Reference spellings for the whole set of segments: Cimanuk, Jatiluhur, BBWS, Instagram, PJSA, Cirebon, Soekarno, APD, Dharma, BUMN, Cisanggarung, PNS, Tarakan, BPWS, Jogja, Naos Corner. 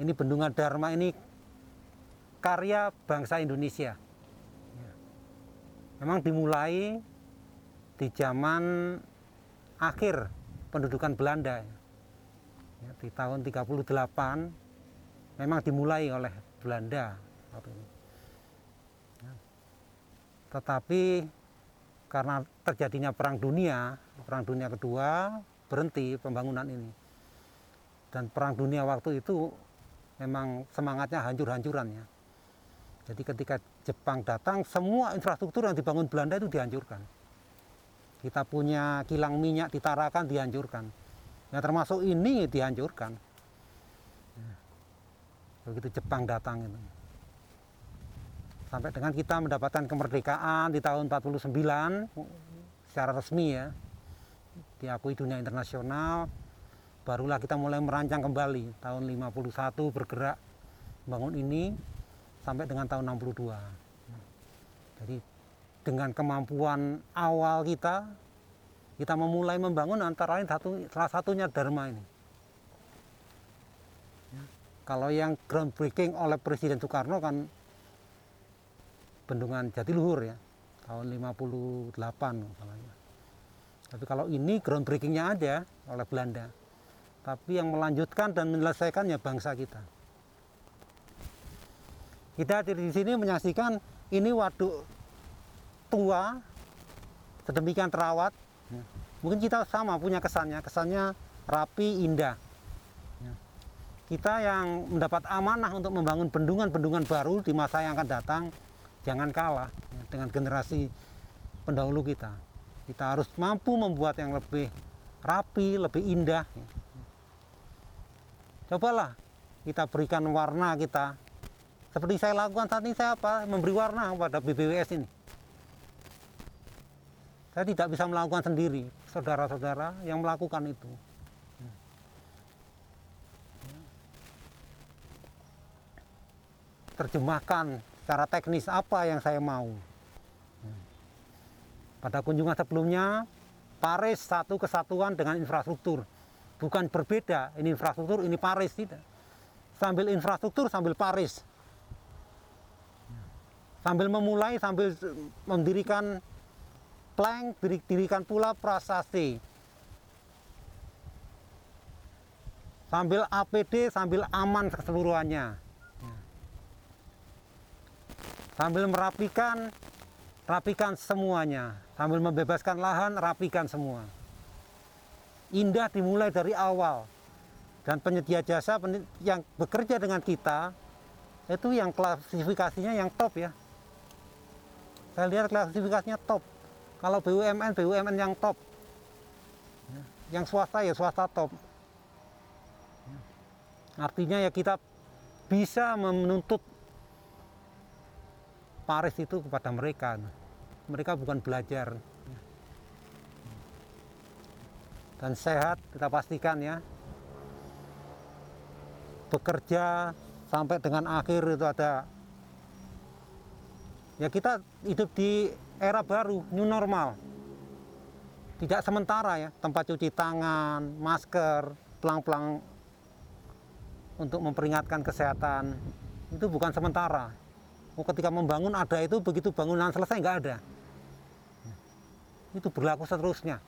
ini bendungan Dharma ini karya bangsa Indonesia. Memang dimulai di zaman akhir pendudukan Belanda, di tahun 38 memang dimulai oleh Belanda. Tetapi karena terjadinya Perang Dunia Kedua, berhenti pembangunan ini. Dan Perang Dunia waktu itu memang semangatnya hancur-hancurannya. Jadi ketika Jepang datang, semua infrastruktur yang dibangun Belanda itu dihancurkan. Kita punya kilang minyak di Tarakan dihancurkan. Nah, termasuk ini dihancurkan. Begitu Jepang datang itu. Sampai dengan kita mendapatkan kemerdekaan di tahun 49 secara resmi ya, diakui dunia internasional, barulah kita mulai merancang kembali tahun 51 bergerak bangun ini sampai dengan tahun 62. Jadi dengan kemampuan awal kita memulai membangun antara lain salah satunya Dharma ini. Kalau yang groundbreaking oleh Presiden Soekarno kan bendungan Jatiluhur ya, tahun 58 misalnya. Tapi kalau ini groundbreakingnya aja oleh Belanda, tapi yang melanjutkan dan menyelesaikannya bangsa kita. Kita di sini menyaksikan ini waduk tua sedemikian terawat. Mungkin kita sama punya kesannya rapi, indah. Kita yang mendapat amanah untuk membangun bendungan-bendungan baru di masa yang akan datang, jangan kalah dengan generasi pendahulu kita. Kita harus mampu membuat yang lebih rapi, lebih indah. Cobalah kita berikan warna kita. Seperti saya lakukan saat ini, saya memberi warna pada BBWS ini. Saya tidak bisa melakukan sendiri. Saudara-saudara yang melakukan itu. Terjemahkan secara teknis apa yang saya mau. Pada kunjungan sebelumnya, Paris satu kesatuan dengan infrastruktur. Bukan berbeda, ini infrastruktur, ini Paris, tidak. Sambil infrastruktur, sambil Paris. Sambil memulai, sambil mendirikan plank, dirikan pula prasasti. Sambil APD, sambil aman keseluruhannya. Sambil merapikan, rapikan semuanya. Sambil membebaskan lahan, rapikan semua. Indah dimulai dari awal. Dan penyedia jasa yang bekerja dengan kita, itu yang klasifikasinya yang top ya. Saya lihat klasifikasinya top. Kalau BUMN yang top. Yang swasta ya swasta top. Artinya ya kita bisa menuntut Paris itu kepada mereka. Mereka bukan belajar. Dan sehat, kita pastikan ya. Bekerja sampai dengan akhir itu ada. Ya kita hidup di era baru, new normal. Tidak sementara ya, tempat cuci tangan, masker, pelang-pelang untuk memperingatkan kesehatan. Itu bukan sementara. Ketika membangun ada itu, begitu bangunan selesai nggak ada. Itu berlaku seterusnya.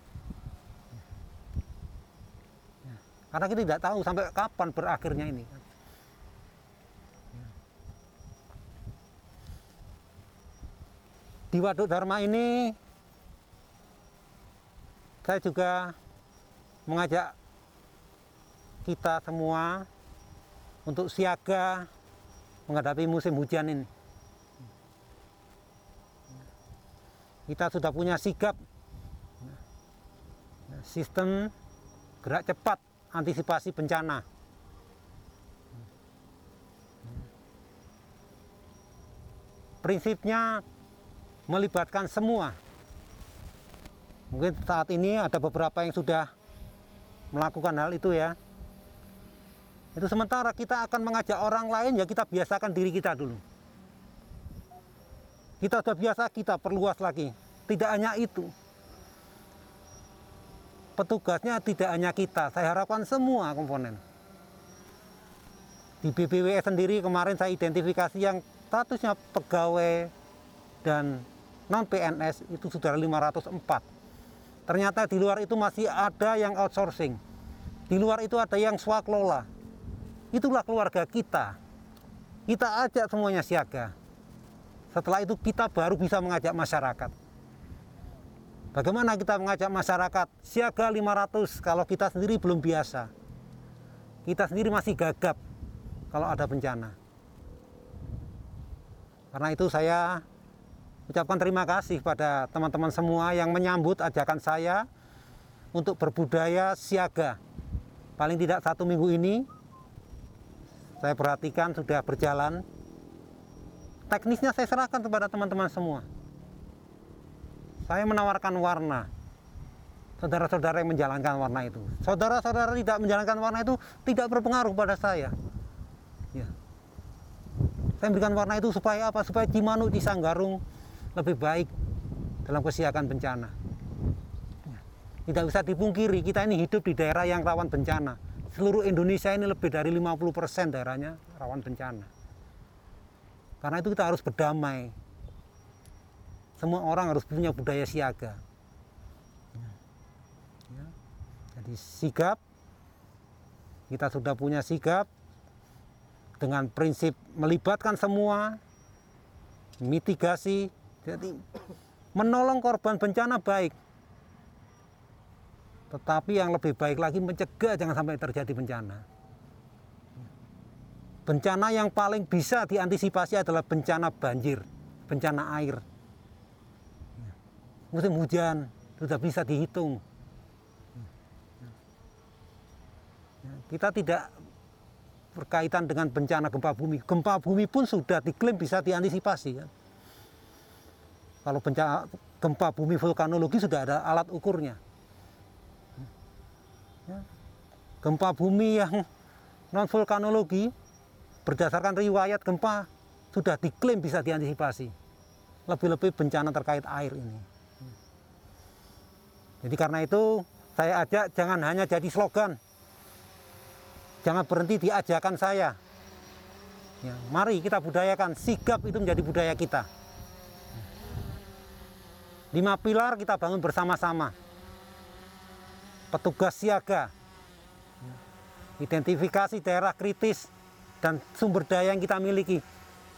Karena kita tidak tahu sampai kapan berakhirnya ini. Di Waduk Dharma ini, saya juga mengajak kita semua untuk siaga menghadapi musim hujan ini. Kita sudah punya sigap, sistem gerak cepat, antisipasi bencana. Prinsipnya melibatkan semua. Mungkin saat ini ada beberapa yang sudah melakukan hal itu ya. Itu sementara kita akan mengajak orang lain, ya kita biasakan diri kita dulu. Kita sudah biasa, kita perluas lagi. Tidak hanya itu. Petugasnya tidak hanya kita, saya harapkan semua komponen. Di BPWS sendiri kemarin saya identifikasi yang statusnya pegawai dan non-PNS itu sudah 504. Ternyata di luar itu masih ada yang outsourcing. Di luar itu ada yang swaklola. Itulah keluarga kita. Kita ajak semuanya siaga. Setelah itu kita baru bisa mengajak masyarakat. Bagaimana kita mengajak masyarakat siaga 500 kalau kita sendiri belum biasa. Kita sendiri masih gagap kalau ada bencana. Karena itu saya ucapkan terima kasih pada teman-teman semua yang menyambut ajakan saya untuk berbudaya siaga. Paling tidak 1 minggu ini saya perhatikan sudah berjalan. Teknisnya saya serahkan kepada teman-teman semua. Saya menawarkan warna. Saudara-saudara yang menjalankan warna itu. Saudara-saudara tidak menjalankan warna itu tidak berpengaruh pada saya. Ya. Saya berikan warna itu supaya apa? Supaya Cimanuk, Cisanggarung lebih baik dalam kesiagaan bencana. Ya. Tidak bisa dipungkiri, kita ini hidup di daerah yang rawan bencana. Seluruh Indonesia ini lebih dari 50% daerahnya rawan bencana. Karena itu kita harus berdamai. Semua orang harus punya budaya siaga. Ya. Jadi sigap, kita sudah punya sigap dengan prinsip melibatkan semua, mitigasi, jadi menolong korban bencana baik. Tetapi yang lebih baik lagi mencegah jangan sampai terjadi bencana. Bencana yang paling bisa diantisipasi adalah bencana banjir, bencana air. Musim hujan sudah bisa dihitung. Kita tidak berkaitan dengan bencana gempa bumi. Gempa bumi pun sudah diklaim bisa diantisipasi. Kalau bencana gempa bumi vulkanologi sudah ada alat ukurnya. Gempa bumi yang non vulkanologi berdasarkan riwayat gempa sudah diklaim bisa diantisipasi. Lebih-lebih bencana terkait air ini. Jadi karena itu saya ajak jangan hanya jadi slogan, jangan berhenti diajakan saya. Ya, mari kita budayakan, sigap itu menjadi budaya kita. 5 pilar kita bangun bersama-sama. Petugas siaga, identifikasi daerah kritis dan sumber daya yang kita miliki.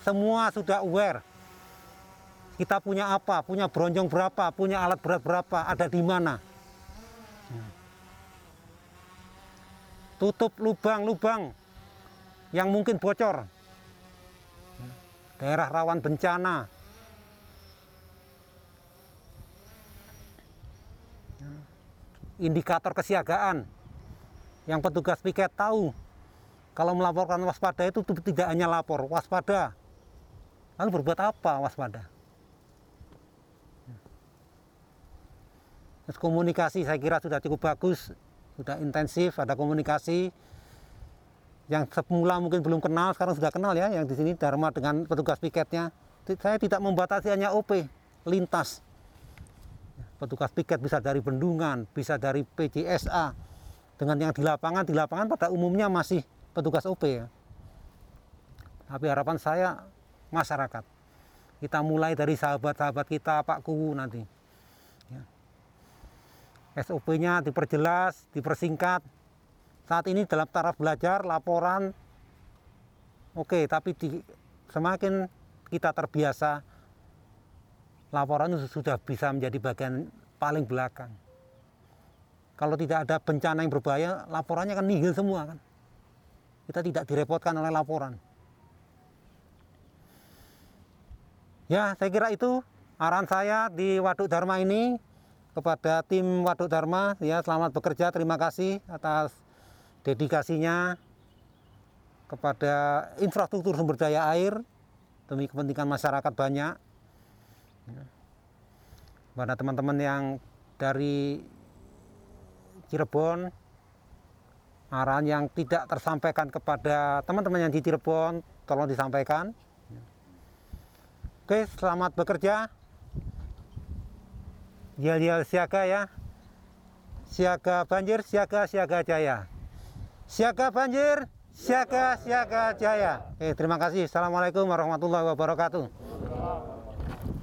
Semua sudah aware. Kita punya apa, punya bronjong berapa, punya alat berat berapa, ada di mana. Tutup lubang-lubang yang mungkin bocor. Daerah rawan bencana. Indikator kesiagaan. Yang petugas piket tahu, kalau melaporkan waspada itu tidak hanya lapor, waspada. Lalu berbuat apa waspada? Komunikasi saya kira sudah cukup bagus, sudah intensif, ada komunikasi yang semula mungkin belum kenal, sekarang sudah kenal ya, yang di sini Dharma dengan petugas piketnya. Saya tidak membatasi hanya OP, lintas. Petugas piket bisa dari Bendungan, bisa dari PJSA, dengan yang di lapangan pada umumnya masih petugas OP ya. Tapi harapan saya masyarakat, kita mulai dari sahabat-sahabat kita, Pak Kuwu nanti. SOP-nya diperjelas, dipersingkat. Saat ini dalam taraf belajar, laporan, oke, tapi semakin kita terbiasa, laporan itu sudah bisa menjadi bagian paling belakang. Kalau tidak ada bencana yang berbahaya, laporannya kan nihil semua kan. Kita tidak direpotkan oleh laporan. Ya, saya kira itu arahan saya di Waduk Dharma ini. Kepada tim Waduk Dharma, ya, selamat bekerja, terima kasih atas dedikasinya kepada infrastruktur sumber daya air demi kepentingan masyarakat banyak. Kepada teman-teman yang dari Cirebon, arahan yang tidak tersampaikan kepada teman-teman yang di Cirebon, tolong disampaikan. Oke, selamat bekerja. Yel-yel siaga ya, siaga banjir, siaga jaya. Siaga banjir, Siaga Jaya. Oke, terima kasih. Assalamualaikum warahmatullahi wabarakatuh.